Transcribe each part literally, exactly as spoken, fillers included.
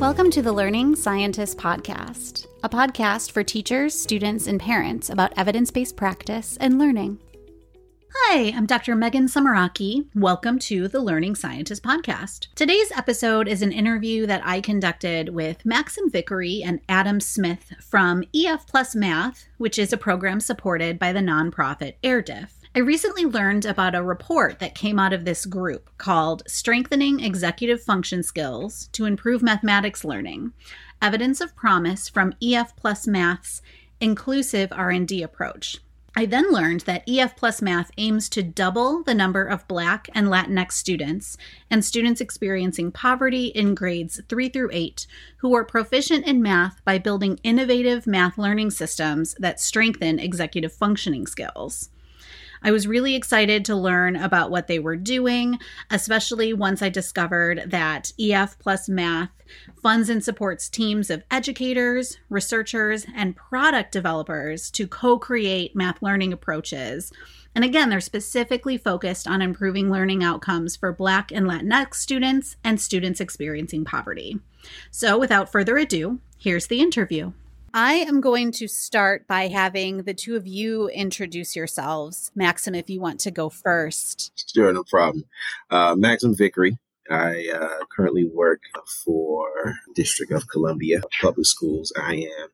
Welcome to the Learning Scientist Podcast, a podcast for teachers, students, and parents about evidence-based practice and learning. Hi, I'm Doctor Megan Samaraki. Welcome to the Learning Scientist Podcast. Today's episode is an interview that I conducted with Maxim Vickery and Adam Smith from E F Plus Math, which is a program supported by the nonprofit EduCF. I recently learned about a report that came out of this group called Strengthening Executive Function Skills to Improve Mathematics Learning, Evidence of Promise from E F Plus Math's Inclusive R and D Approach. I then learned that E F Plus Math aims to double the number of Black and Latinx students and students experiencing poverty in grades three through eight who are proficient in math by building innovative math learning systems that strengthen executive functioning skills. I was really excited to learn about what they were doing, especially once I discovered that E F Plus Math funds and supports teams of educators, researchers, and product developers to co-create math learning approaches. And again, they're specifically focused on improving learning outcomes for Black and Latinx students and students experiencing poverty. So without further ado, here's the interview. I am going to start by having the two of you introduce yourselves. Maxim, if you want to go first. Sure, no problem. Uh, Maxim Vickery. I uh, currently work for District of Columbia Public Schools. I am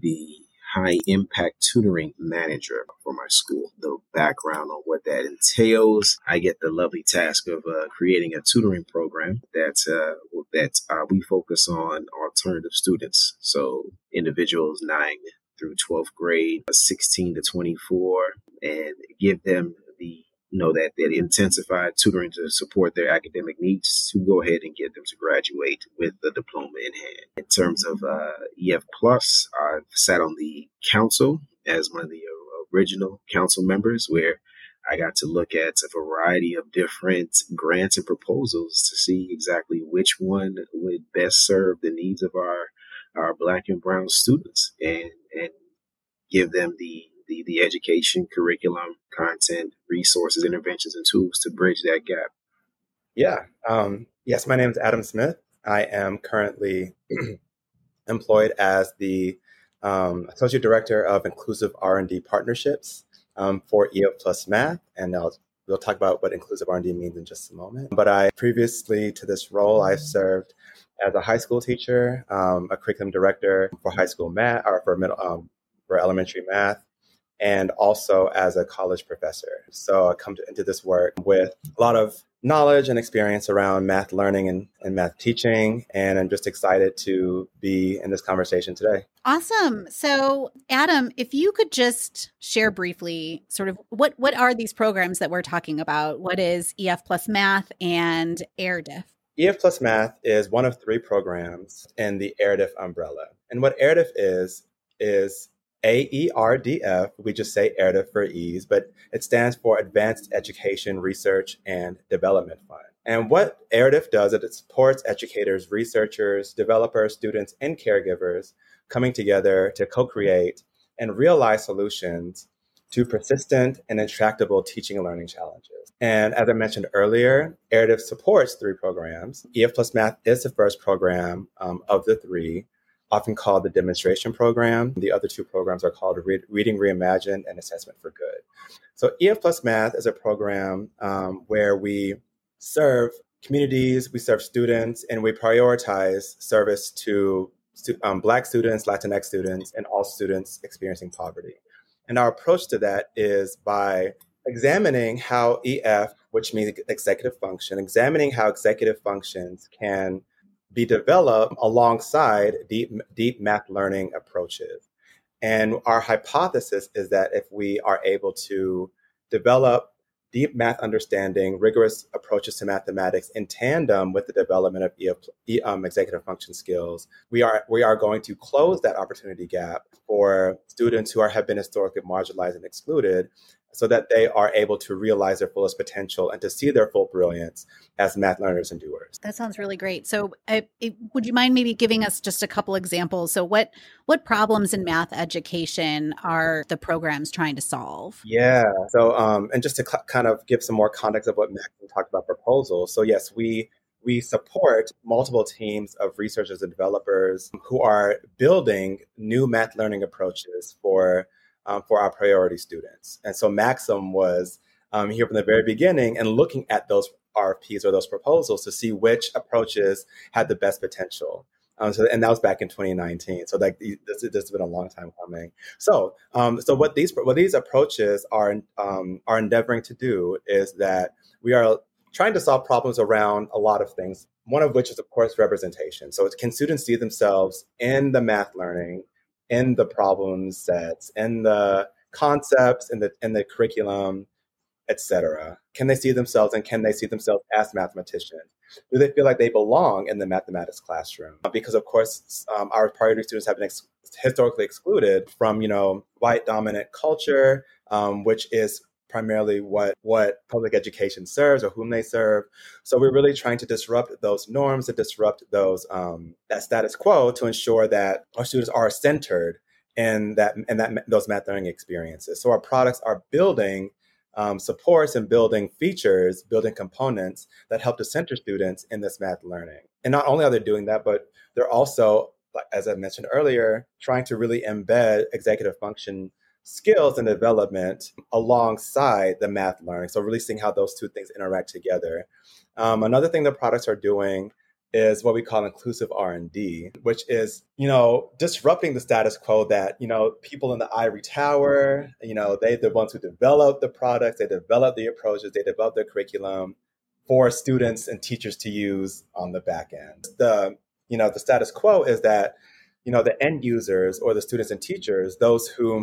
the high impact tutoring manager for my school. The background on what that entails, I get the lovely task of uh, creating a tutoring program that's uh, that's uh, we focus on alternative students, so individuals nine through twelfth grade, sixteen to twenty-four, and give them the you know that that intensified tutoring to support their academic needs to go ahead and get them to graduate with the diploma in hand. In terms of uh, E F Plus, I've sat on the council as one of the original council members, where I got to look at a variety of different grants and proposals to see exactly which one would best serve the needs of our our Black and Brown students and and give them the the, the education, curriculum, content, resources, interventions, and tools to bridge that gap. Yeah. Um, yes, my name is Adam Smith. I am currently employed as the um, Associate Director of Inclusive R and D Partnerships um, for E F Plus Math. And I'll, we'll talk about what inclusive R and D means in just a moment. But I previously to this role, I served as a high school teacher, um, a curriculum director for high school math, or for, middle, um, for elementary math, and also as a college professor. So I come to, into this work with a lot of knowledge and experience around math learning and, and math teaching. And I'm just excited to be in this conversation today. Awesome. So Adam, if you could just share briefly sort of what, what are these programs that we're talking about? What is E F Plus Math and EduCF? E F Plus Math is one of three programs in the EduCF umbrella. And what EduCF is, is A E R D F, we just say EduCF for ease, but it stands for Advanced Education Research and Development Fund. And what EduCF does is it supports educators, researchers, developers, students, and caregivers coming together to co-create and realize solutions to persistent and intractable teaching and learning challenges. And as I mentioned earlier, EduCF supports three programs. E F Plus Math is the first program um, of the three, often called the demonstration program. The other two programs are called Re- Reading Reimagined and Assessment for Good. So E F Plus Math is a program um, where we serve communities, we serve students, and we prioritize service to stu- um, Black students, Latinx students, and all students experiencing poverty. And our approach to that is by examining how E F, which means executive function, examining how executive functions can be developed alongside deep, deep math learning approaches. And our hypothesis is that if we are able to develop deep math understanding, rigorous approaches to mathematics in tandem with the development of E F, um, executive function skills, we are we are going to close that opportunity gap for students who are have been historically marginalized and excluded, so that they are able to realize their fullest potential and to see their full brilliance as math learners and doers. That sounds really great. So I, I, would you mind maybe giving us just a couple examples? So what what problems in math education are the programs trying to solve? Yeah. So um, and just to cl- kind of give some more context of what Max talked about proposals. So yes, we we support multiple teams of researchers and developers who are building new math learning approaches for um, for our priority students. And so Maxim was um, here from the very beginning and looking at those R F Ps or those proposals to see which approaches had the best potential. Um, so, and that was back in twenty nineteen. So like this, this has been a long time coming. So, um, so what these what these approaches are um, are endeavoring to do is that we are trying to solve problems around a lot of things. One of which is, of course, representation. So, can students see themselves in the math learning, in the problem sets, in the concepts, in the in the curriculum, et cetera? Can they see themselves, and can they see themselves as mathematicians? Do they feel like they belong in the mathematics classroom? Because, of course, um, our priority students have been ex- historically excluded from, you know, white dominant culture, um, which is primarily what, what public education serves or whom they serve. So we're really trying to disrupt those norms, to disrupt those um, that status quo, to ensure that our students are centered in that and that those math learning experiences. So our products are building Um, supports and building features, building components that help to center students in this math learning. And not only are they doing that, but they're also, as I mentioned earlier, trying to really embed executive function skills and development alongside the math learning. So really seeing how those two things interact together. Um, another thing the products are doing is what we call inclusive R and D, which is, you know, disrupting the status quo that, you know, people in the ivory tower, you know, they, they're the ones who develop the products, they develop the approaches, they develop the curriculum for students and teachers to use on the back end. The, you know, the status quo is that, you know, the end users or the students and teachers, those whom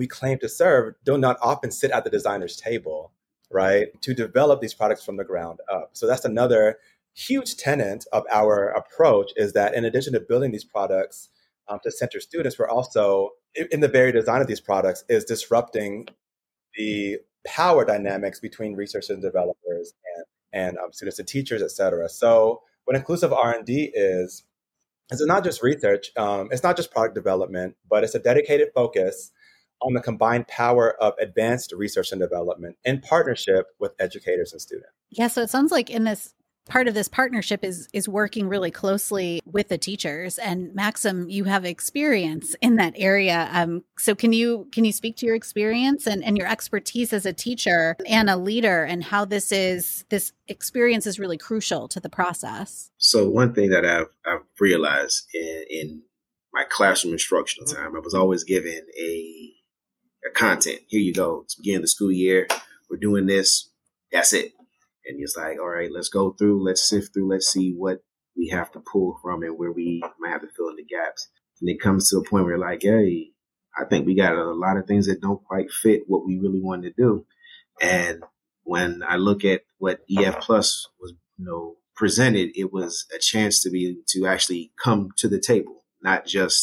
we claim to serve, do not often sit at the designer's table, right, to develop these products from the ground up. So that's another huge tenet of our approach, is that in addition to building these products um, to center students, we're also, in the very design of these products, is disrupting the power dynamics between researchers and developers and, and um, students and teachers, et cetera. So what inclusive R and D is, is it's not just research, um, it's not just product development, but it's a dedicated focus on the combined power of advanced research and development in partnership with educators and students. Yeah, so it sounds like in this, part of this partnership is is working really closely with the teachers. And Maxim, you have experience in that area. Um, so can you can you speak to your experience and, and your expertise as a teacher and a leader, and how this is this experience is really crucial to the process? So one thing that I've I've realized in, in my classroom instructional time, I was always given a a content. Here you go. It's beginning of the school year. We're doing this. That's it. And it's like, all right, let's go through, let's sift through, let's see what we have to pull from and where we might have to fill in the gaps. And it comes to a point where like, hey, I think we got a lot of things that don't quite fit what we really wanted to do. And when I look at what E F Plus was, you know, presented, it was a chance to be to actually come to the table, not just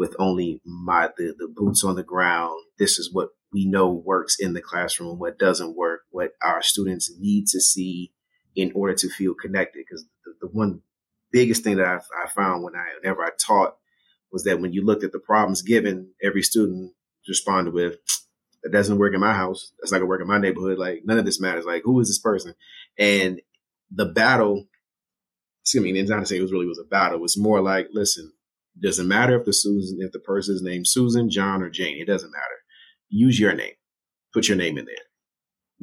with only my the, the boots on the ground. This is what we know works in the classroom, what doesn't work, what our students need to see in order to feel connected. Because the, the one biggest thing that I've, I found when I, whenever I taught was that when you looked at the problems given, every student responded with, that doesn't work in my house. That's not gonna work in my neighborhood. Like, none of this matters. Like, who is this person? And the battle, excuse me, it's not to say it was really was a battle. It was more like, listen, it doesn't matter if the Susan, if the person is named Susan, John, or Jane, it doesn't matter. Use your name, put your name in there,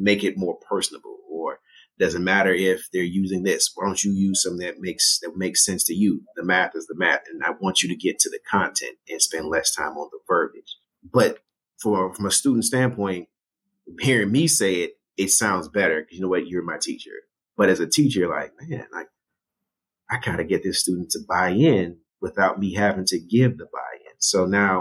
make it more personable. Or doesn't matter if they're using this. Why don't you use something that makes that makes sense to you? The math is the math, and I want you to get to the content and spend less time on the verbiage. But for from a student standpoint, hearing me say it, it sounds better because you know what, you're my teacher. But as a teacher, like man, like I gotta get this student to buy in without me having to give the buy-in. So now,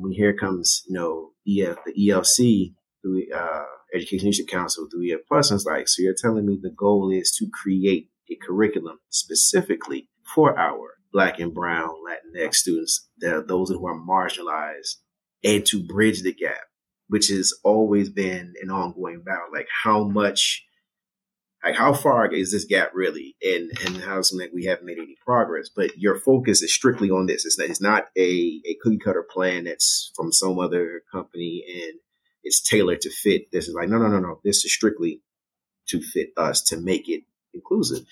when here comes, you know, E F, the E L C, through uh, Education Leadership Council, through E F Plus, and it's like, so you're telling me the goal is to create a curriculum specifically for our Black and Brown, Latinx students, that are those who are marginalized, and to bridge the gap, which has always been an ongoing battle. Like, how much, like, how far is this gap really? And and how something like we haven't made any progress. But your focus is strictly on this. It's not, it's not a, a cookie cutter plan that's from some other company and it's tailored to fit. This is like, no, no, no, no. This is strictly to fit us, to make it inclusive.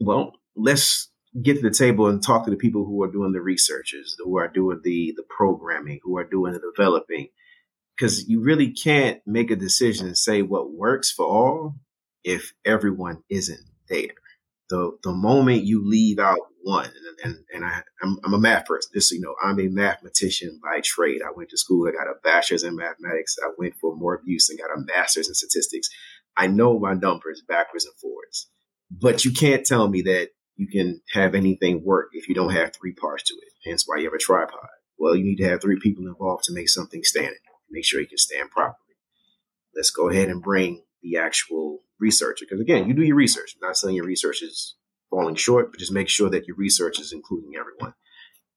well, let's get to the table and talk to the people who are doing the researches, who are doing the, the programming, who are doing the developing, because you really can't make a decision and say what works for all if everyone isn't there. So the moment you leave out one, and and, and I, I'm, I'm a math person, just so you know, I'm a mathematician by trade. I went to school, I got a bachelor's in mathematics. I went for Morbius and got a master's in statistics. I know my numbers backwards and forwards, but you can't tell me that you can have anything work if you don't have three parts to it. Hence why you have a tripod. Well, you need to have three people involved to make something stand, make sure it can stand properly. Let's go ahead and bring the actual researcher, because again, you do your research. I'm not saying your research is falling short, but just make sure that your research is including everyone.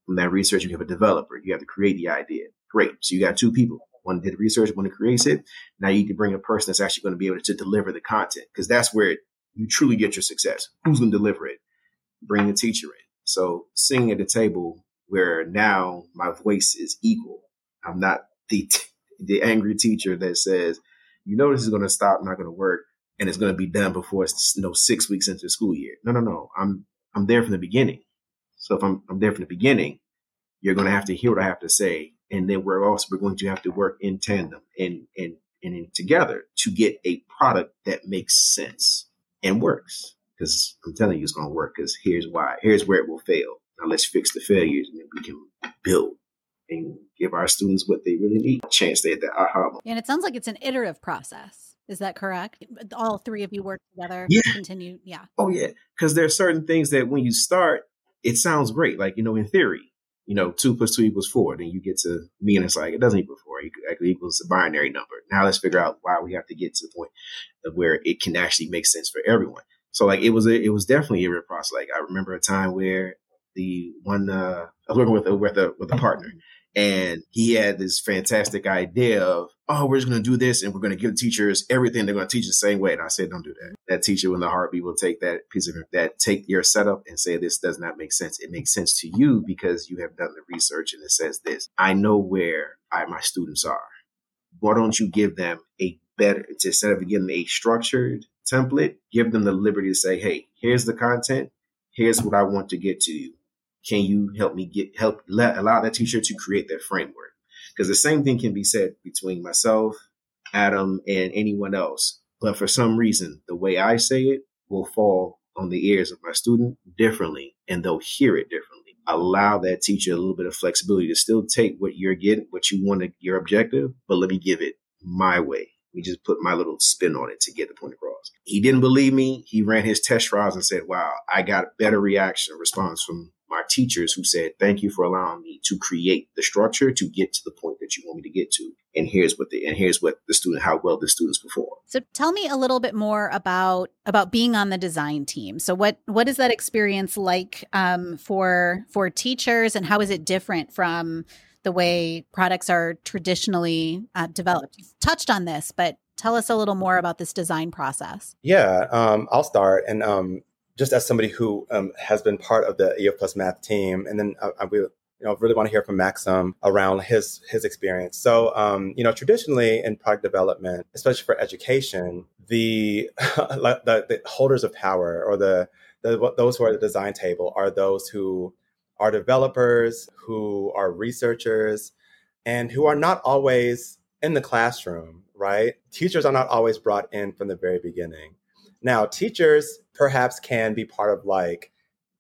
From that research, you have a developer. You have to create the idea. Great. So you got two people. One did the research, one creates it. Now you need to bring a person that's actually going to be able to deliver the content, because that's where you truly get your success. Who's going to deliver it? Bring the teacher in. So sitting at the table where now my voice is equal. I'm not the t- the angry teacher that says, you know, this is going to stop, not going to work, and it's going to be done before it's, you know, six weeks into the school year. No, no, no. I'm I'm there from the beginning. So if I'm I'm there from the beginning, you're going to have to hear what I have to say, and then we're also we're going to have to work in tandem and and and in together to get a product that makes sense and works. Because I'm telling you, it's going to work. Because here's why. Here's where it will fail. Now let's fix the failures, and then we can build and give our students what they really need. A chance they had that aha moment. And it sounds like it's an iterative process. Is that correct? All three of you work together. Yeah. Continue. Yeah. Oh yeah. Because there are certain things that when you start, it sounds great. Like, you know, in theory, you know, two plus two equals four. Then you get to me and it's like, it doesn't equal four. It actually equals a binary number. Now let's figure out why we have to get to the point of where it can actually make sense for everyone. So like, it was, a, it was definitely a iterative process. Like I remember a time where the one, uh, I was working with a, with a, with a partner. And he had this fantastic idea of, oh, we're just going to do this and we're going to give teachers everything. They're going to teach the same way. And I said, don't do that. That teacher in the heartbeat will take that piece of that, take your setup and say, this does not make sense. It makes sense to you because you have done the research and it says this. I know where I, my students are. Why don't you give them a better, instead of giving them a structured template, give them the liberty to say, hey, here's the content. Here's what I want to get to you. Can you help me get help let, allow that teacher to create that framework? Because the same thing can be said between myself, Adam, and anyone else. But for some reason, the way I say it will fall on the ears of my student differently, and they'll hear it differently. Allow that teacher a little bit of flexibility to still take what you're getting, what you want, your objective, but let me give it my way. Let me just put my little spin on it to get the point across. He didn't believe me. He ran his test trials and said, wow, I got a better reaction response from my teachers who said, thank you for allowing me to create the structure to get to the point that you want me to get to. And here's what the and here's what the student, how well the students perform. So tell me a little bit more about about being on the design team. So what what is that experience like um, for for teachers, and how is it different from the way products are traditionally uh, developed? You've touched on this, but tell us a little more about this design process. Yeah, um, I'll start. And um just as somebody who um, has been part of the E F Plus Math team, and then I, I will, you know, really want to hear from Maxim around his his experience. So, um, you know, traditionally in product development, especially for education, the the, the holders of power, or the, the those who are at the design table, are those who are developers, who are researchers, and who are not always in the classroom. Right? Teachers are not always brought in from the very beginning. Now, teachers perhaps can be part of, like,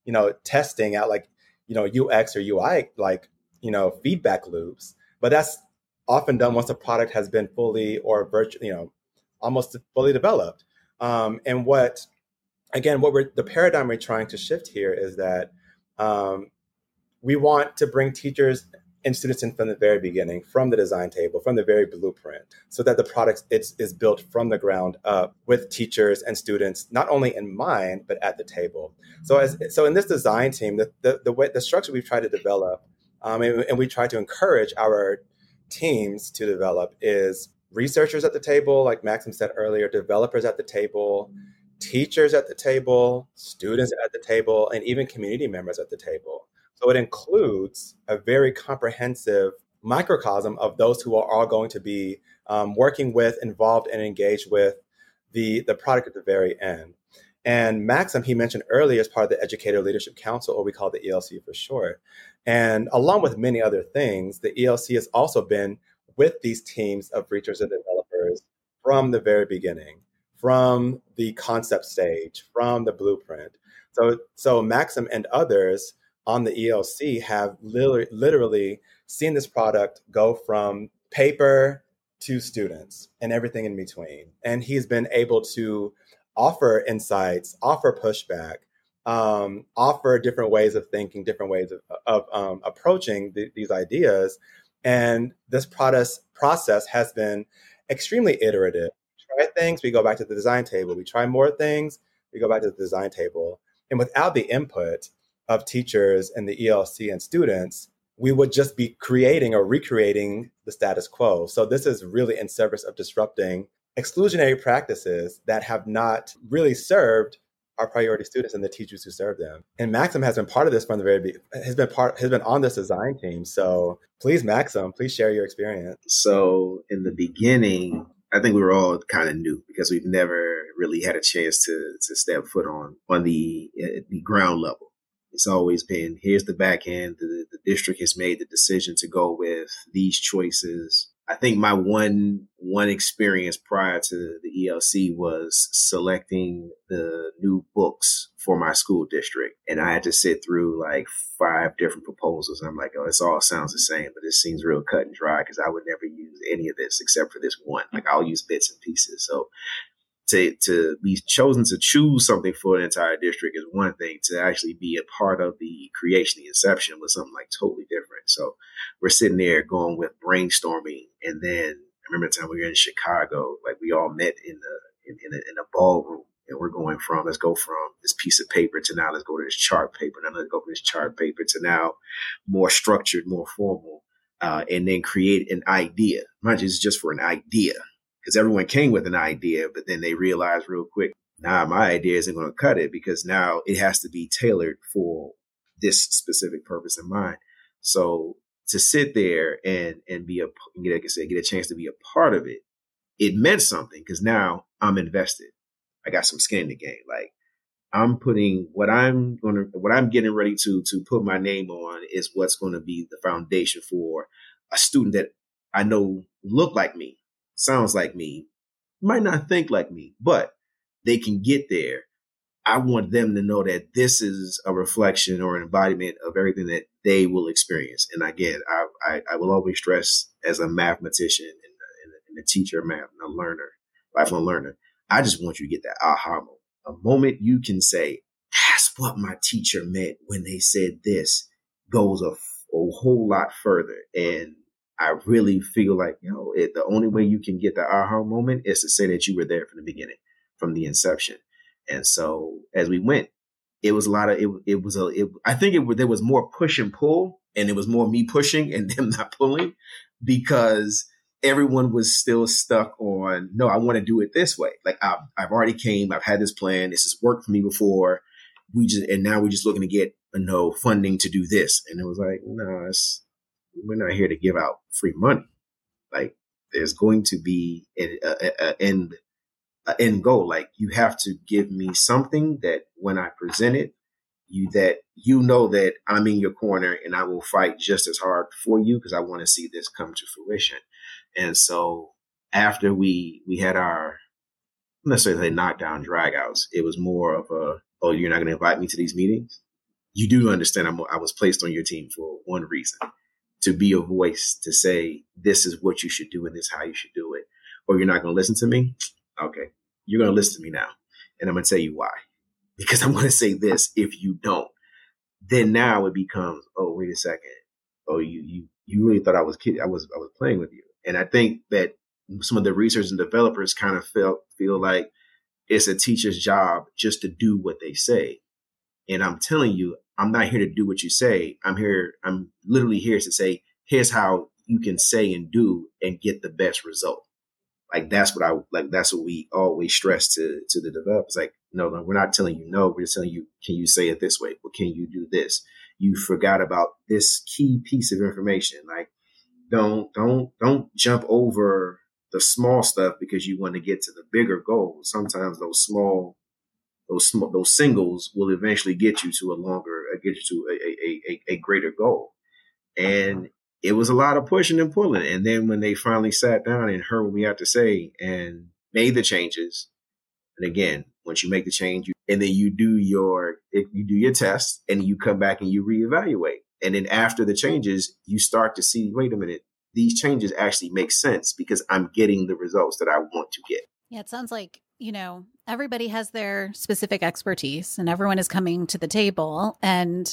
you know, testing out, like, you know, U X or U I, like, you know, feedback loops. But that's often done once a product has been fully or virtually, you know, almost fully developed. Um, and what, again, what we're, the paradigm we're trying to shift here is that um, we want to bring teachers and students in from the very beginning, from the design table, from the very blueprint, so that the product is, is built from the ground up with teachers and students, not only in mind, but at the table. So as so in this design team, the the, the, way, the structure we've tried to develop, um, and, and we try to encourage our teams to develop, is researchers at the table, like Maxim said earlier, developers at the table, teachers at the table, students at the table, and even community members at the table. So it includes a very comprehensive microcosm of those who are all going to be um, working with, involved, and engaged with the, the product at the very end. And Maxim, he mentioned earlier, is part of the Educator Leadership Council, or we call it the E L C for short. And along with many other things, the E L C has also been with these teams of researchers and developers from the very beginning, from the concept stage, from the blueprint. So, so Maxim and others on the E L C have literally, literally seen this product go from paper to students and everything in between. And he's been able to offer insights, offer pushback, um, offer different ways of thinking, different ways of, of um, approaching th- these ideas. And this product process has been extremely iterative. We try things, we go back to the design table. We try more things, we go back to the design table. And without the input of teachers and the E L C and students, we would just be creating or recreating the status quo. So this is really in service of disrupting exclusionary practices that have not really served our priority students and the teachers who serve them. And Maxim has been part of this from the very beginning, has been part, has been on this design team. So please, Maxim, please share your experience. So in the beginning, I think we were all kind of new because we've never really had a chance to to step foot on, on the, uh, the ground level. It's always been, here's the back end. The, the district has made the decision to go with these choices. I think my one one experience prior to the E L C was selecting the new books for my school district. And I had to sit through like five different proposals. And I'm like, oh, this all sounds the same, but this seems real cut and dry because I would never use any of this except for this one. Like I'll use bits and pieces. So to to be chosen to choose something for an entire district is one thing. To actually be a part of the creation, the inception was something like totally different. So we're sitting there going with brainstorming. And then I remember the time we were in Chicago, like we all met in the in, in, a, in a ballroom and we're going from, let's go from this piece of paper to now let's go to this chart paper. Now let's go from this chart paper to now more structured, more formal, uh, and then create an idea. Mind you, it's just for an idea. Because everyone came with an idea, but then they realized real quick, nah, my idea isn't going to cut it because now it has to be tailored for this specific purpose in mind. So to sit there and and be a, like I said, get a chance to be a part of it, it meant something because now I'm invested. I got some skin in the game. Like I'm putting what I'm going to, what I'm getting ready to to put my name on is what's going to be the foundation for a student that I know look like me. Sounds like me, might not think like me, but they can get there. I want them to know that this is a reflection or an embodiment of everything that they will experience. And again, I, I, I will always stress as a mathematician and, and, and a teacher of math and a learner, lifelong learner, I just want you to get that aha moment. A moment you can say, that's what my teacher meant when they said this, goes a, a whole lot further. And I really feel like, you know, it, the only way you can get the aha moment is to say that you were there from the beginning, from the inception. And so as we went, it was a lot of, it, it was a, it, I think it there was more push and pull, and it was more me pushing and them not pulling because everyone was still stuck on, no, I want to do it this way. Like I've, I've already came, I've had this plan. This has worked for me before. We just, and now we're just looking to get, you know, funding to do this. And it was like, no, it's, we're not here to give out free money. Like there's going to be an end, a end goal. Like you have to give me something that when I present it, you that you know that I'm in your corner and I will fight just as hard for you because I want to see this come to fruition. And so after we we had our, I'm not necessarily knockdown dragouts, it was more of a, oh, you're not going to invite me to these meetings. You do understand I'm, I was placed on your team for one reason. To be a voice to say, this is what you should do and this is how you should do it. Or you're not going to listen to me? Okay, you're going to listen to me now. And I'm going to tell you why. Because I'm going to say this if you don't. Then now it becomes, oh, wait a second. Oh, you you you really thought I was kidding. I was I was playing with you. And I think that some of the researchers and developers kind of felt feel like it's a teacher's job just to do what they say. And I'm telling you, I'm not here to do what you say. I'm here. I'm literally here to say, here's how you can say and do and get the best result. Like that's what I like. That's what we always stress to to the developers. Like, no, no, we're not telling you no. We're just telling you, can you say it this way? Well, can you do this? You forgot about this key piece of information. Like, don't don't don't jump over the small stuff because you want to get to the bigger goals. Sometimes those small those those singles will eventually get you to a longer, get you to a, a, a, a greater goal. And it was a lot of pushing and pulling. And then when they finally sat down and heard what we had to say and made the changes, and again, once you make the change, you, and then you do your you do your test, and you come back and you reevaluate. And then after the changes, you start to see, wait a minute, these changes actually make sense because I'm getting the results that I want to get. Yeah, it sounds like, you know, everybody has their specific expertise and everyone is coming to the table and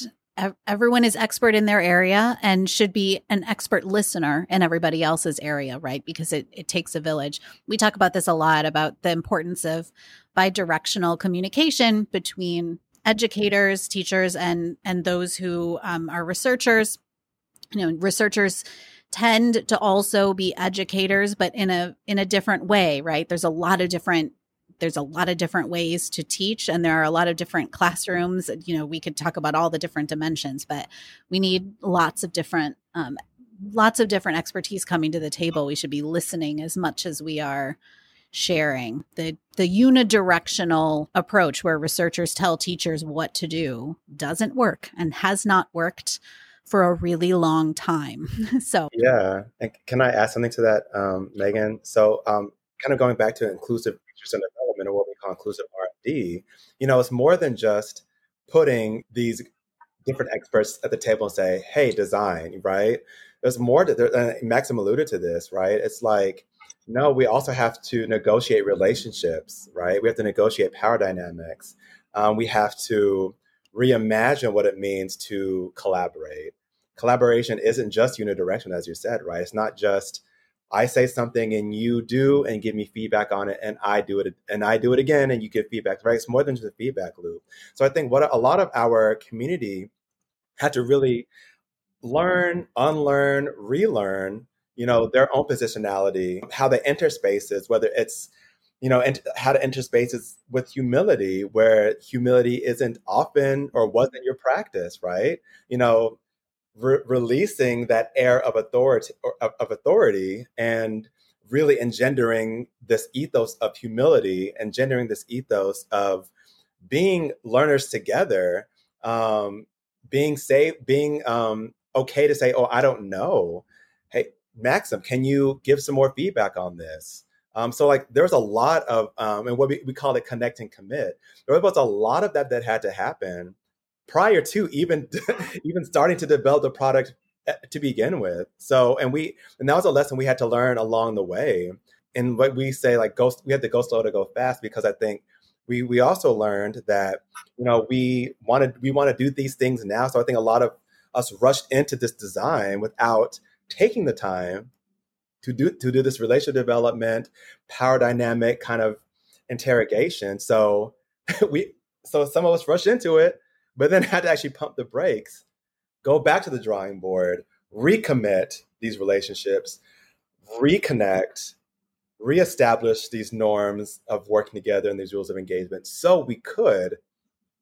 everyone is expert in their area and should be an expert listener in everybody else's area, right? Because it, it takes a village. We talk about this a lot, about the importance of bidirectional communication between educators, teachers, and and those who um, are researchers. You know, researchers tend to also be educators, but in a in a different way, right? There's a lot of different There's a lot of different ways to teach, and there are a lot of different classrooms. You know, we could talk about all the different dimensions, but we need lots of different, um, lots of different expertise coming to the table. We should be listening as much as we are sharing. The the unidirectional approach where researchers tell teachers what to do doesn't work and has not worked for a really long time. So yeah, and can I add something to that, um, Megan? So um, kind of going back to inclusive and development, or what we call inclusive R and D, you know, it's more than just putting these different experts at the table and say, hey, design, right? There's more to there, and Maxim alluded to this, right? It's like, no, we also have to negotiate relationships, right? We have to negotiate power dynamics. Um, we have to reimagine what it means to collaborate. Collaboration isn't just unidirectional, as you said, right? It's not just I say something and you do and give me feedback on it, and I do it and I do it again and you give feedback, right? It's more than just a feedback loop. So I think what a lot of our community had to really learn, unlearn, relearn, you know, their own positionality, how they enter spaces, whether it's, you know, and how to enter spaces with humility, where humility isn't often or wasn't your practice, right? You know, Re- releasing that air of authority, or of, of authority, and really engendering this ethos of humility, engendering this ethos of being learners together, um, being safe, being um, okay to say, "Oh, I don't know. Hey, Maxim, can you give some more feedback on this?" Um, so, like, there's a lot of, um, and what we, we call it, connect and commit. There was a lot of that that had to happen prior to even even starting to develop the product to begin with. So, and we, and that was a lesson we had to learn along the way. And what we say, like, go, we had to go slow to go fast, because I think we we also learned that, you know, we wanted, we want to do these things now. So I think a lot of us rushed into this design without taking the time to do, to do this relationship development, power dynamic kind of interrogation. So we, so some of us rushed into it, but then had to actually pump the brakes, go back to the drawing board, recommit these relationships, reconnect, reestablish these norms of working together and these rules of engagement, so we could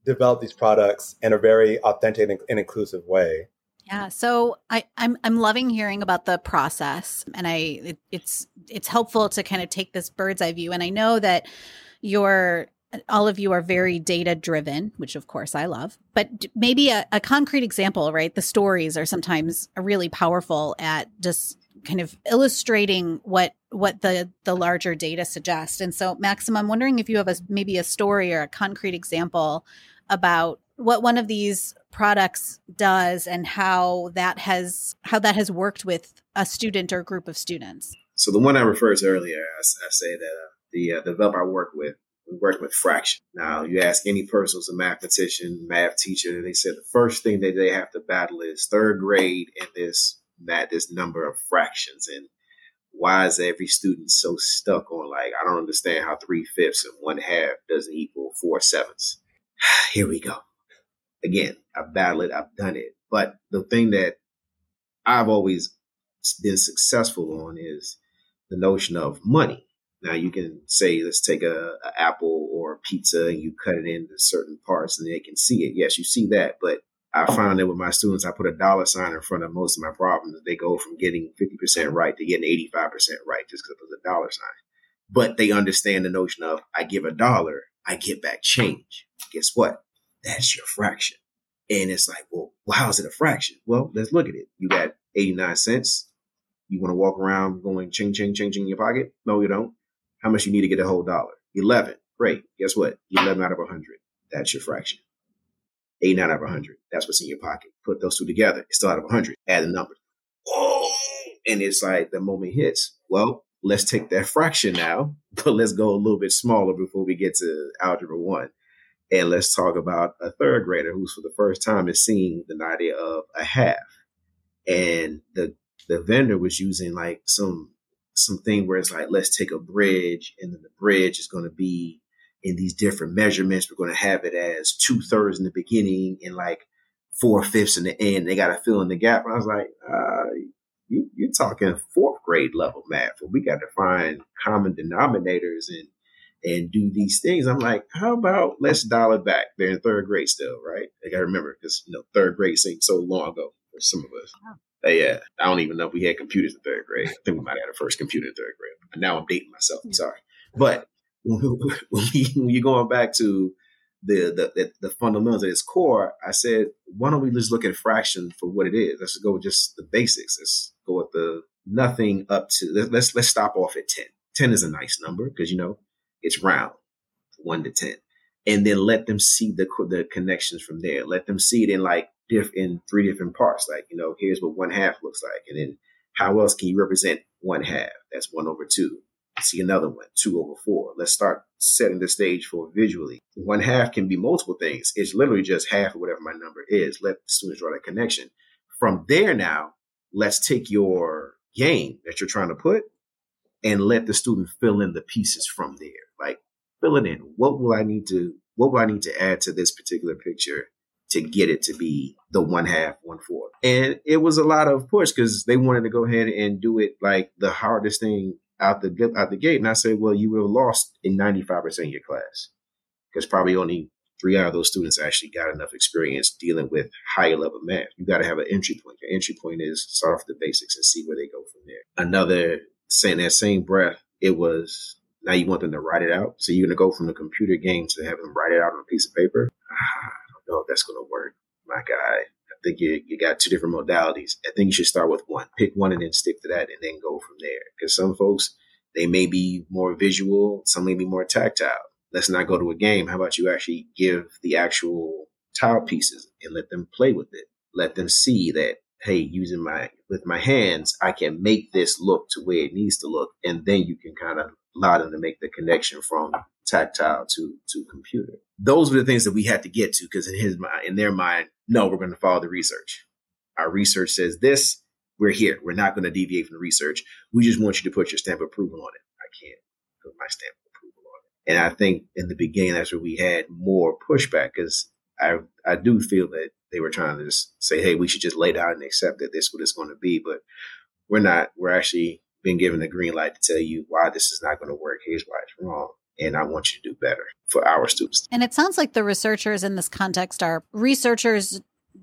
develop these products in a very authentic and inclusive way. Yeah, so I, I'm I'm loving hearing about the process, and I it, it's it's helpful to kind of take this bird's eye view. And I know that your all of you are very data driven, which of course I love, but maybe a, a concrete example, right? The stories are sometimes really powerful at just kind of illustrating what, what the, the larger data suggests. And so, Maxim, I'm wondering if you have a, maybe a story or a concrete example about what one of these products does and how that has, how that has worked with a student or group of students. So the one I referred to earlier, I, I say that uh, the uh, developer I work with, we work with fraction. Now, you ask any person who's a mathematician, math teacher, and they said the first thing that they have to battle is third grade and this that this number of fractions. And why is every student so stuck on, like, I don't understand how three fifths and one half doesn't equal four sevenths? Here we go. Again, I've battled it. I've done it. But the thing that I've always been successful on is the notion of money. Now, you can say, let's take a, a apple or a pizza and you cut it into certain parts and they can see it. Yes, you see that. But I found that with my students, I put a dollar sign in front of most of my problems. They go from getting fifty percent right to getting eighty-five percent right just because it was a dollar sign. But they understand the notion of, I give a dollar I get back change. Guess what? That's your fraction. And it's like, well, well, how is it a fraction? Well, let's look at it. You got eighty-nine cents. You want to walk around going ching, ching, ching, ching in your pocket? No, you don't. How much you need to get a whole dollar? eleven. Great. Guess what? eleven out of one hundred. That's your fraction. eighty-nine out of one hundred. That's what's in your pocket. Put those two together. It's still out of one hundred. Add the numbers. Oh! And it's like the moment hits. Well, let's take that fraction now, but let's go a little bit smaller before we get to algebra one. And let's talk about a third grader who's for the first time is seeing the idea of a half. And the the vendor was using like some something where it's like, let's take a bridge, and then the bridge is going to be in these different measurements. We're going to have it as two thirds in the beginning and like four fifths in the end. They got to fill in the gap. And I was like, uh, you, you're talking fourth grade level math. Well, we got to find common denominators and and do these things. I'm like, how about let's dial it back? They're in third grade still, right? Like I remember because, you know, third grade seemed so long ago for some of us. Wow. But yeah, I don't even know if we had computers in third grade. I think we might have had a first computer in third grade. Now I'm dating myself. I'm sorry. But when, when, we, when you're going back to the, the, the, the fundamentals at its core, I said, why don't we just look at fraction for what it is? Let's go with just the basics. Let's go with the nothing up to, let's, let's stop off at ten. ten is a nice number because, you know, it's round, one to ten. And then let them see the the connections from there. Let them see it in like diff, in three different parts. Like, you know, here's what one half looks like. And then how else can you represent one half? That's one over two. See another one, two over four. Let's start setting the stage for visually. One half can be multiple things. It's literally just half of whatever my number is. Let the students draw that connection. From there now, let's take your game that you're trying to put and let the student fill in the pieces from there. Like, fill it in. What will I need to, what will I need to add to this particular picture to get it to be the one half, one fourth? And it was a lot of push because they wanted to go ahead and do it like the hardest thing out the out the gate. And I said, well, you would have lost in ninety-five percent of your class because probably only three out of those students actually got enough experience dealing with higher level math. You got to have an entry point. Your entry point is start off the basics and see where they go from there. Another, saying that same breath, it was, now you want them to write it out. So you're going to go from the computer game to have them write it out on a piece of paper. Ah, I don't know if that's going to work. My guy, I think you you got two different modalities. I think you should start with one. Pick one and then stick to that and then go from there. Because some folks, they may be more visual. Some may be more tactile. Let's not go to a game. How about you actually give the actual tile pieces and let them play with it? Let them see that, hey, using my, with my hands, I can make this look to where it needs to look. And then you can kind of allow them to make the connection from tactile to, to computer. Those were the things that we had to get to because in his mind, in their mind, no, we're going to follow the research. Our research says this, we're here. We're not going to deviate from the research. We just want you to put your stamp of approval on it. I can't put my stamp of approval on it. And I think in the beginning, that's where we had more pushback because I, I do feel that they were trying to just say, hey, we should just lay down and accept that this is what it's going to be. But we're not. We're actually being given the green light to tell you why this is not going to work. Here's why it's wrong. And I want you to do better for our students. And it sounds like the researchers in this context are researchers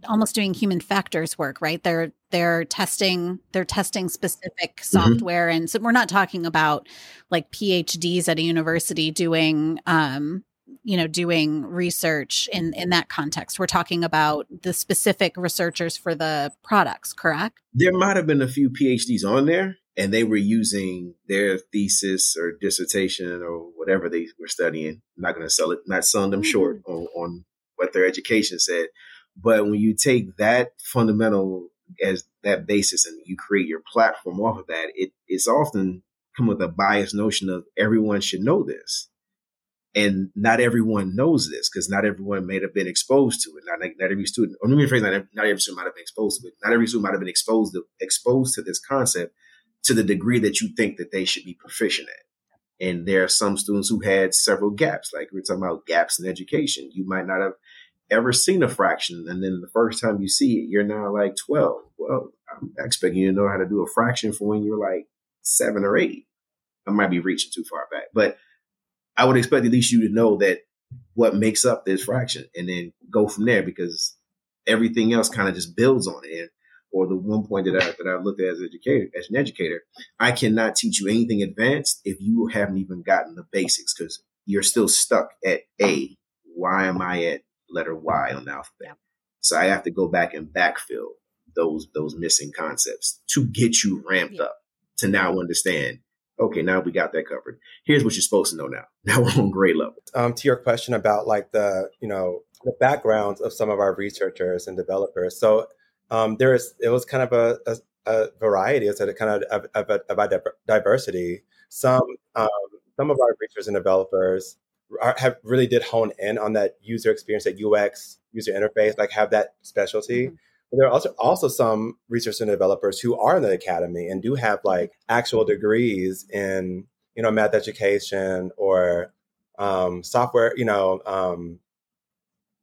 almost doing human factors work, right? They're they're testing they're testing specific software. Mm-hmm. And so we're not talking about like P H Ds at a university doing um you know, doing research in, in that context. We're talking about the specific researchers for the products, correct? There might have been a few P H Ds on there, and they were using their thesis or dissertation or whatever they were studying. I'm not going to sell it, not selling them mm-hmm. short on, on what their education said. But when you take that fundamental as that basis and you create your platform off of that, it, it's often come with a biased notion of everyone should know this. And not everyone knows this because not everyone may have been exposed to it. Not, not every student, or let me rephrase, not, not every student might have been exposed to it. Not every student might have been exposed to, exposed to this concept to the degree that you think that they should be proficient at. And there are some students who had several gaps, like we're talking about gaps in education. You might not have ever seen a fraction. And then the first time you see it, you're now like twelve. Well, I'm expecting you to know how to do a fraction for when you're like seven or eight. I might be reaching too far back, but I would expect at least you to know that what makes up this fraction and then go from there because everything else kind of just builds on it. And, or the one point that I that I've looked at as an educator, as an educator, I cannot teach you anything advanced if you haven't even gotten the basics because you're still stuck at A. Why am I at letter Y on the alphabet? So I have to go back and backfill those those missing concepts to get you ramped yeah. up to now understand, okay, now we got that covered. Here's what you're supposed to know now. Now we're on grade level. Um, to your question about like the, you know, the backgrounds of some of our researchers and developers. So um, there is, it was kind of a, a, a variety, it's a kind of of, of, of a diversity. Some um, some of our researchers and developers are, have really did hone in on that user experience, that U X user interface, like have that specialty. Mm-hmm. There are also also some researchers and developers who are in the academy and do have like actual degrees in, you know, math education or um, software, you know, um,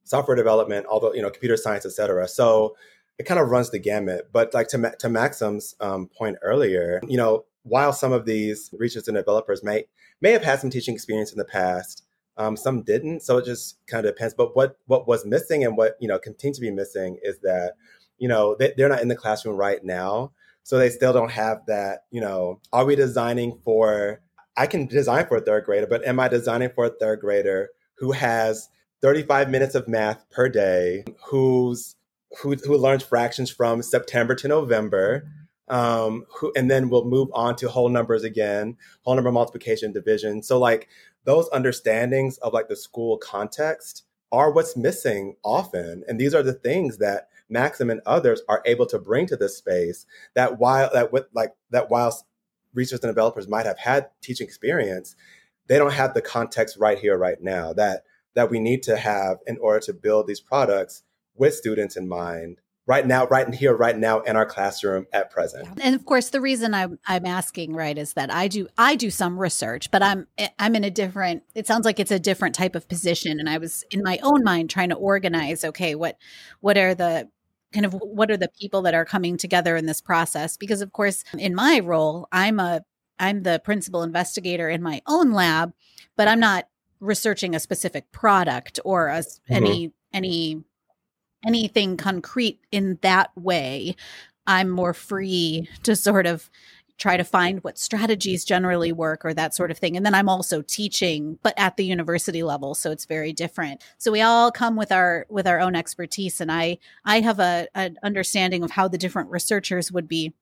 software development, although, you know, computer science, et cetera. So it kind of runs the gamut. But like to, to Maxim's um, point earlier, you know, while some of these researchers and developers may may have had some teaching experience in the past, um, some didn't. So it just kind of depends. But what what was missing and what, you know, continues to be missing is that, you know, they, they're not in the classroom right now. So they still don't have that, you know, are we designing for, I can design for a third grader, but am I designing for a third grader who has thirty-five minutes of math per day, who's who who learns fractions from September to November, um, who, and then we'll move on to whole numbers again, whole number multiplication, division. So like those understandings of like the school context are what's missing often. And these are the things that Maxim and others are able to bring to this space that while that with like that while researchers and developers might have had teaching experience, they don't have the context right here, right now that that we need to have in order to build these products with students in mind right now, right in here, right now in our classroom at present. Yeah. And of course, the reason I'm, I'm asking, right, is that I do I do some research, but I'm I'm in a different, it sounds like it's a different type of position. And I was in my own mind trying to organize, okay, what what are the kind of what are the people that are coming together in this process? Because of course, in my role, I'm a I'm the principal investigator in my own lab, but I'm not researching a specific product or a, mm-hmm. any any anything concrete in that way. I'm more free to sort of try to find what strategies generally work or that sort of thing. And then I'm also teaching, but at the university level. So it's very different. So we all come with our with our own expertise. And I I have a an understanding of how the different researchers would be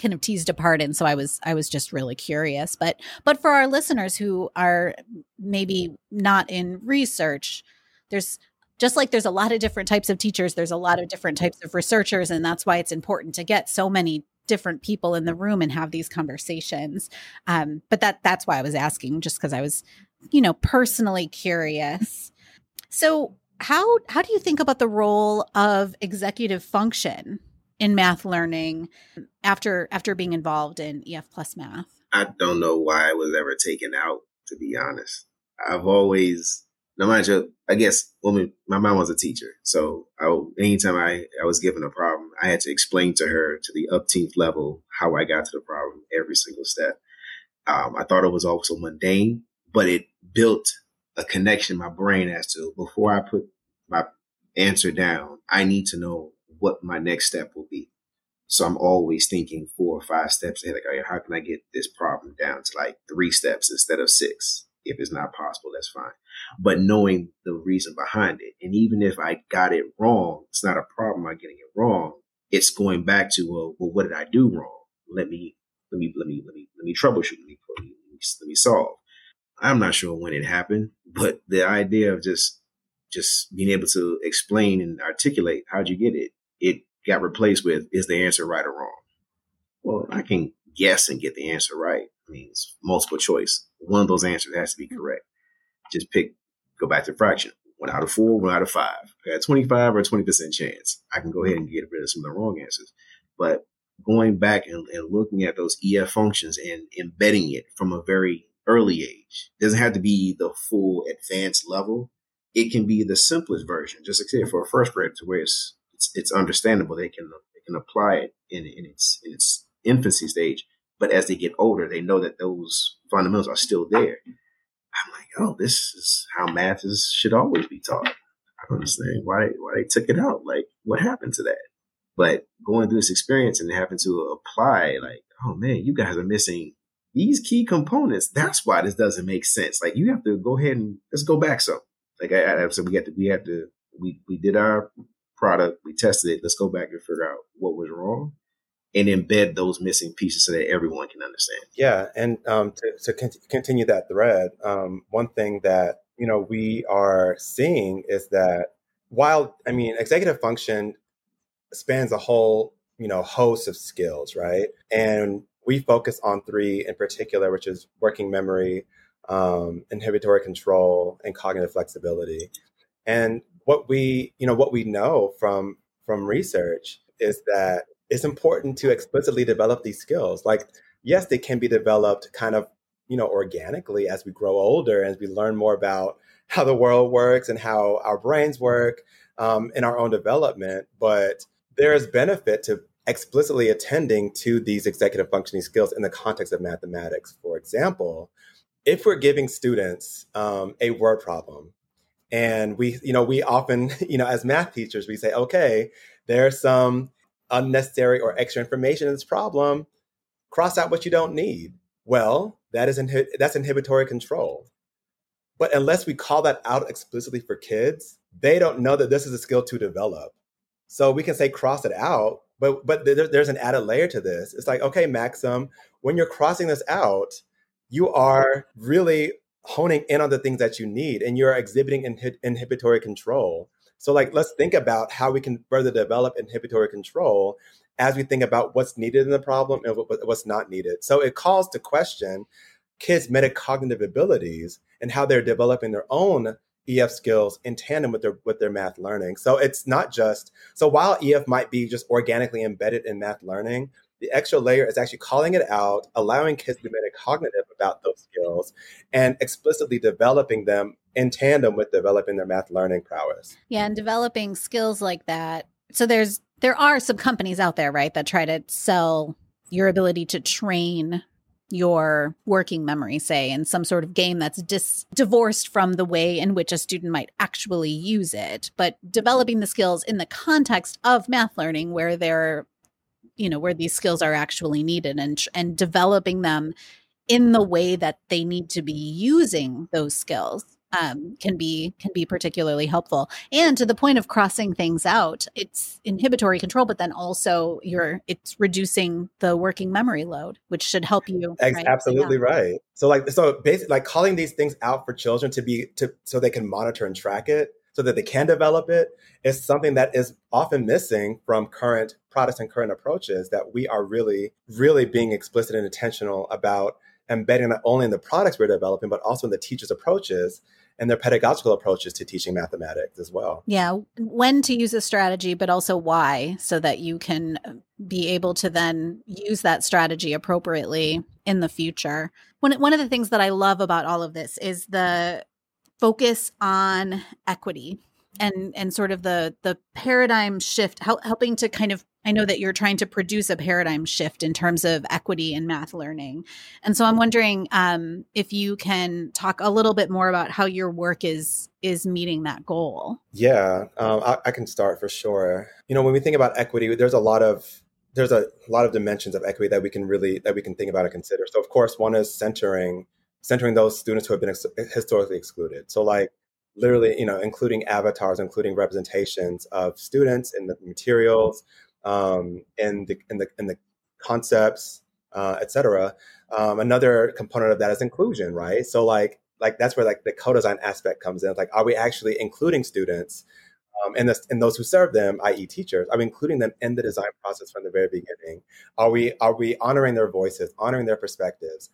kind of teased apart. And so I was, I was just really curious, but, but for our listeners who are maybe not in research, there's just like, there's a lot of different types of teachers. There's a lot of different types of researchers. And that's why it's important to get so many different people in the room and have these conversations. Um, but that, that's why I was asking, just because I was, you know, personally curious. So how, how do you think about the role of executive function in math learning after after being involved in E F Plus Math? I don't know why I was ever taken out, to be honest. I've always, no matter, I guess, well, my, my mom was a teacher. So I, anytime I, I was given a problem, I had to explain to her to the upteenth level how I got to the problem every single step. Um, I thought it was also mundane, but it built a connection in my brain as to before I put my answer down, I need to know what my next step will be. So I'm always thinking four or five steps ahead. Like, all right, how can I get this problem down to like three steps instead of six? If it's not possible, that's fine. But knowing the reason behind it. And even if I got it wrong, it's not a problem. I'm getting it wrong. It's going back to, well, well what did I do wrong? Let me, let me, let me, let me, let me troubleshoot. Let me, let me, let me solve. I'm not sure when it happened, but the idea of just, just being able to explain and articulate, how'd you get it? It got replaced with, is the answer right or wrong? Well, I can guess and get the answer right. I mean, it's multiple choice. One of those answers has to be correct. Just pick, go back to fraction. One out of four, one out of five. I got twenty-five or twenty percent chance. I can go ahead and get rid of some of the wrong answers. But going back and, and looking at those E F functions and embedding it from a very early age, it doesn't have to be the full advanced level. It can be the simplest version, just like say for a first grade to where it's It's, it's understandable they can they can apply it in, in its in its infancy stage, but as they get older, they know that those fundamentals are still there. I'm like, oh, this is how math is should always be taught. I don't understand why why they took it out. Like, what happened to that? But going through this experience and having to apply, like, oh man, you guys are missing these key components, that's why this doesn't make sense. Like, you have to go ahead and let's go back some. Like I, I said, we got to, we had to, we, we did our product, we tested it. Let's go back and figure out what was wrong and embed those missing pieces so that everyone can understand. Yeah. And um, to, to con- continue that thread, um, one thing that, you know, we are seeing is that while, I mean, executive function spans a whole, you know, host of skills, right? And we focus on three in particular, which is working memory, um, inhibitory control, and cognitive flexibility. And what we, you know, what we know from from research is that it's important to explicitly develop these skills. Like, yes, they can be developed kind of, you know, organically as we grow older and as we learn more about how the world works and how our brains work um, in our own development, but there is benefit to explicitly attending to these executive functioning skills in the context of mathematics. For example, if we're giving students um, a word problem, and we, you know, we often, you know, as math teachers, we say, okay, there's some unnecessary or extra information in this problem, cross out what you don't need. Well, that is inhi- that's inhibitory control. But unless we call that out explicitly for kids, they don't know that this is a skill to develop. So we can say cross it out, but but there, there's an added layer to this. It's like, okay, Maxim, when you're crossing this out, you are really honing in on the things that you need, and you're exhibiting inhi- inhibitory control. So like, let's think about how we can further develop inhibitory control as we think about what's needed in the problem and what's not needed. So it calls to question kids' metacognitive abilities and how they're developing their own E F skills in tandem with their with their math learning. So it's not just, so while E F might be just organically embedded in math learning, the extra layer is actually calling it out, allowing kids to be metacognitive about those skills and explicitly developing them in tandem with developing their math learning prowess. Yeah, and developing skills like that. So there's there are some companies out there, right, that try to sell your ability to train your working memory, say, in some sort of game that's dis- divorced from the way in which a student might actually use it, but developing the skills in the context of math learning where they're, you know, where these skills are actually needed and and developing them in the way that they need to be using those skills um, can be can be particularly helpful. And to the point of crossing things out, it's inhibitory control, but then also you're it's reducing the working memory load, which should help you. Right? Absolutely yeah. right. So like so basically like calling these things out for children to be to so they can monitor and track it, so that they can develop it, is something that is often missing from current products and current approaches, that we are really, really being explicit and intentional about embedding not only in the products we're developing, but also in the teachers' approaches and their pedagogical approaches to teaching mathematics as well. Yeah, when to use a strategy, but also why, so that you can be able to then use that strategy appropriately in the future. One, one of the things that I love about all of this is the focus on equity and and sort of the the paradigm shift, hel- helping to kind of, I know that you're trying to produce a paradigm shift in terms of equity in math learning. And so I'm wondering um, if you can talk a little bit more about how your work is is meeting that goal. Yeah, um, I, I can start for sure. You know, when we think about equity, there's a lot of there's a lot of dimensions of equity that we can really that we can think about and consider. So of course, one is centering centering those students who have been ex- historically excluded. So like literally, you know, including avatars, including representations of students in the materials, um, in the in the in the concepts, uh, et cetera. Um, another component of that is inclusion, right? So like like that's where like the co-design aspect comes in. It's like, are we actually including students um, and, the, and those who serve them, that is teachers? Are we including them in the design process from the very beginning? Are we are we honoring their voices, honoring their perspectives,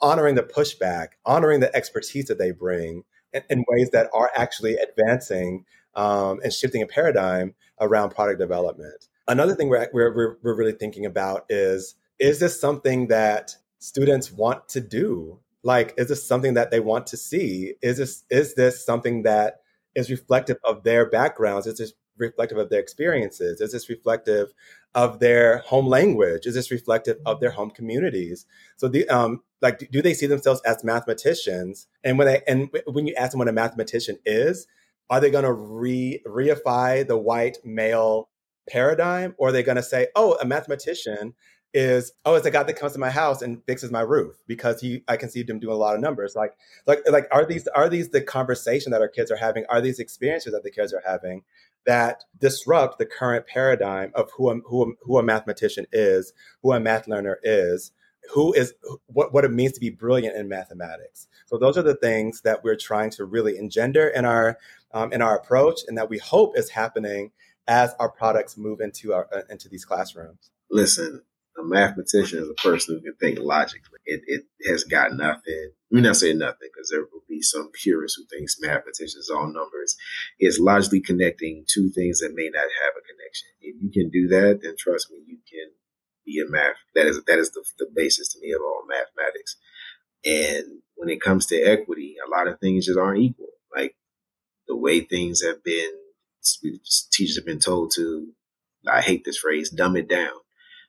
honoring the pushback, honoring the expertise that they bring in, in ways that are actually advancing um, and shifting a paradigm around product development? Another thing we're, we're we're really thinking about is, is this something that students want to do? Like, is this something that they want to see? Is this, is this something that is reflective of their backgrounds? Is this reflective of their experiences? Is this reflective of their home language? Is this reflective of their home communities? So the um like do they see themselves as mathematicians? And when they and when you ask them what a mathematician is, are they going to re reify the white male paradigm, or are they going to say, oh, a mathematician is, oh, it's a guy that comes to my house and fixes my roof because he, I conceived him doing a lot of numbers. Like, like, like, are these, are these the conversation that our kids are having? Are these experiences that the kids are having that disrupt the current paradigm of who a, who a, who a mathematician is, who a math learner is, who is, what, what it means to be brilliant in mathematics? So those are the things that we're trying to really engender in our, um, in our approach, and that we hope is happening as our products move into our, uh, into these classrooms. Listen. A mathematician is a person who can think logically. It, it has got nothing. I mean, I say nothing because there will be some purists who thinks mathematicians are all numbers. It's logically connecting two things that may not have a connection. If you can do that, then trust me, you can be a math. That is that is the, the basis to me of all mathematics. And when it comes to equity, a lot of things just aren't equal. Like the way things have been, teachers have been told to, I hate this phrase, dumb it down.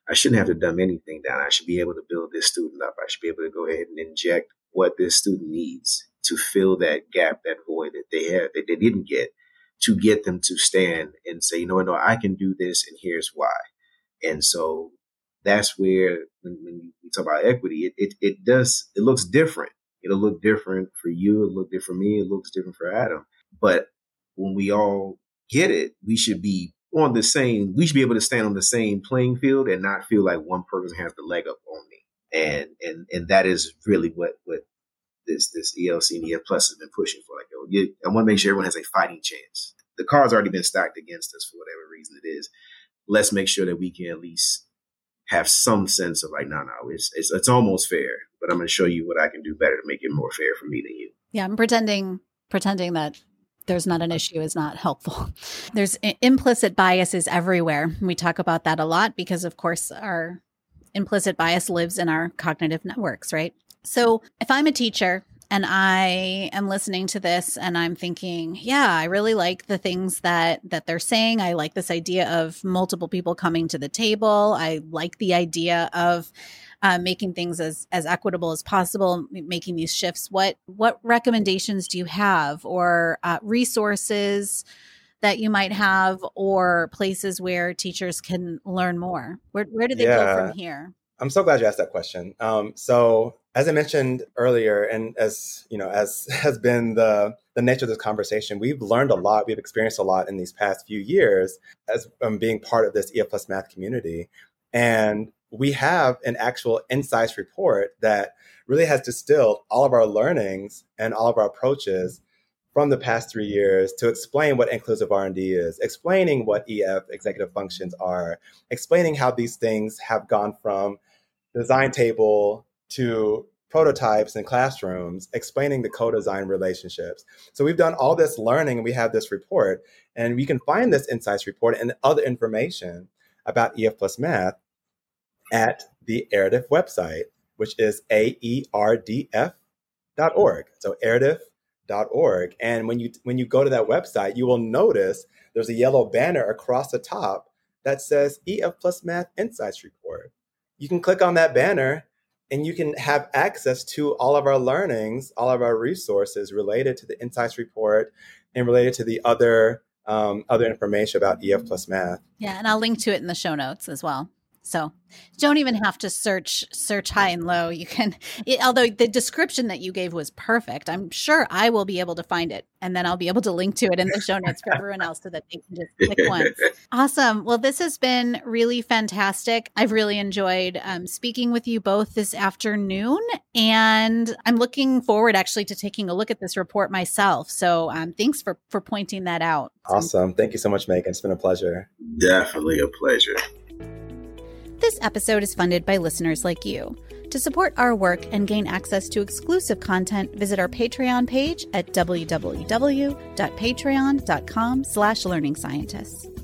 I shouldn't have to dumb anything down. I should be able to build this student up. I should be able to go ahead and inject what this student needs to fill that gap, that void that they have, that they didn't get, to get them to stand and say, you know what, no, I can do this, and here's why. And so that's where, when, when we talk about equity, it, it it does, it looks different. It'll look different for you. It'll look different for me. It looks different for Adam. But when we all get it, we should be on the same, we should be able to stand on the same playing field and not feel like one person has the leg up on me. And and and that is really what, what this this E L C and E F Plus has been pushing for. Like, I want to make sure everyone has a fighting chance. The card's already been stacked against us for whatever reason it is. Let's make sure that we can at least have some sense of like, no, no, it's it's, it's almost fair, but I'm going to show you what I can do better to make it more fair for me than you. Yeah, I'm pretending pretending that there's not an issue is not helpful. There's implicit biases everywhere. We talk about that a lot because, of course, our implicit bias lives in our cognitive networks, right? So if I'm a teacher and I am listening to this and I'm thinking, yeah, I really like the things that that they're saying. I like this idea of multiple people coming to the table. I like the idea of Uh, making things as as equitable as possible, making these shifts. What what recommendations do you have, or uh, resources that you might have, or places where teachers can learn more? Where where do they yeah. go from here? I'm so glad you asked that question. Um, so as I mentioned earlier, and as you know, as has been the the nature of this conversation, we've learned a lot. We've experienced a lot in these past few years as um, being part of this E F Plus Math community, and we have an actual insights report that really has distilled all of our learnings and all of our approaches from the past three years to explain what inclusive R and D is, explaining what E F executive functions are, explaining how these things have gone from design table to prototypes in classrooms, explaining the co-design relationships. So we've done all this learning and we have this report, and we can find this insights report and other information about E F Plus Math at the ERDF website, which is A E R D F dot org. So E R D F dot org. And when you when you go to that website, you will notice there's a yellow banner across the top that says E F Plus Math Insights Report. You can click on that banner and you can have access to all of our learnings, all of our resources related to the Insights Report and related to the other um, other information about E F Plus Math. Yeah, and I'll link to it in the show notes as well. So don't even have to search search high and low. You can, it, although the description that you gave was perfect, I'm sure I will be able to find it, and then I'll be able to link to it in the show notes for everyone else so that they can just click once. Awesome. Well, this has been really fantastic. I've really enjoyed um, speaking with you both this afternoon, and I'm looking forward actually to taking a look at this report myself. So um, thanks for, for pointing that out. Awesome. Thank you so much, Megan. It's been a pleasure. Definitely a pleasure. This episode is funded by listeners like you. To support our work and gain access to exclusive content, visit our Patreon page at w w w dot patreon dot com slash learning scientists.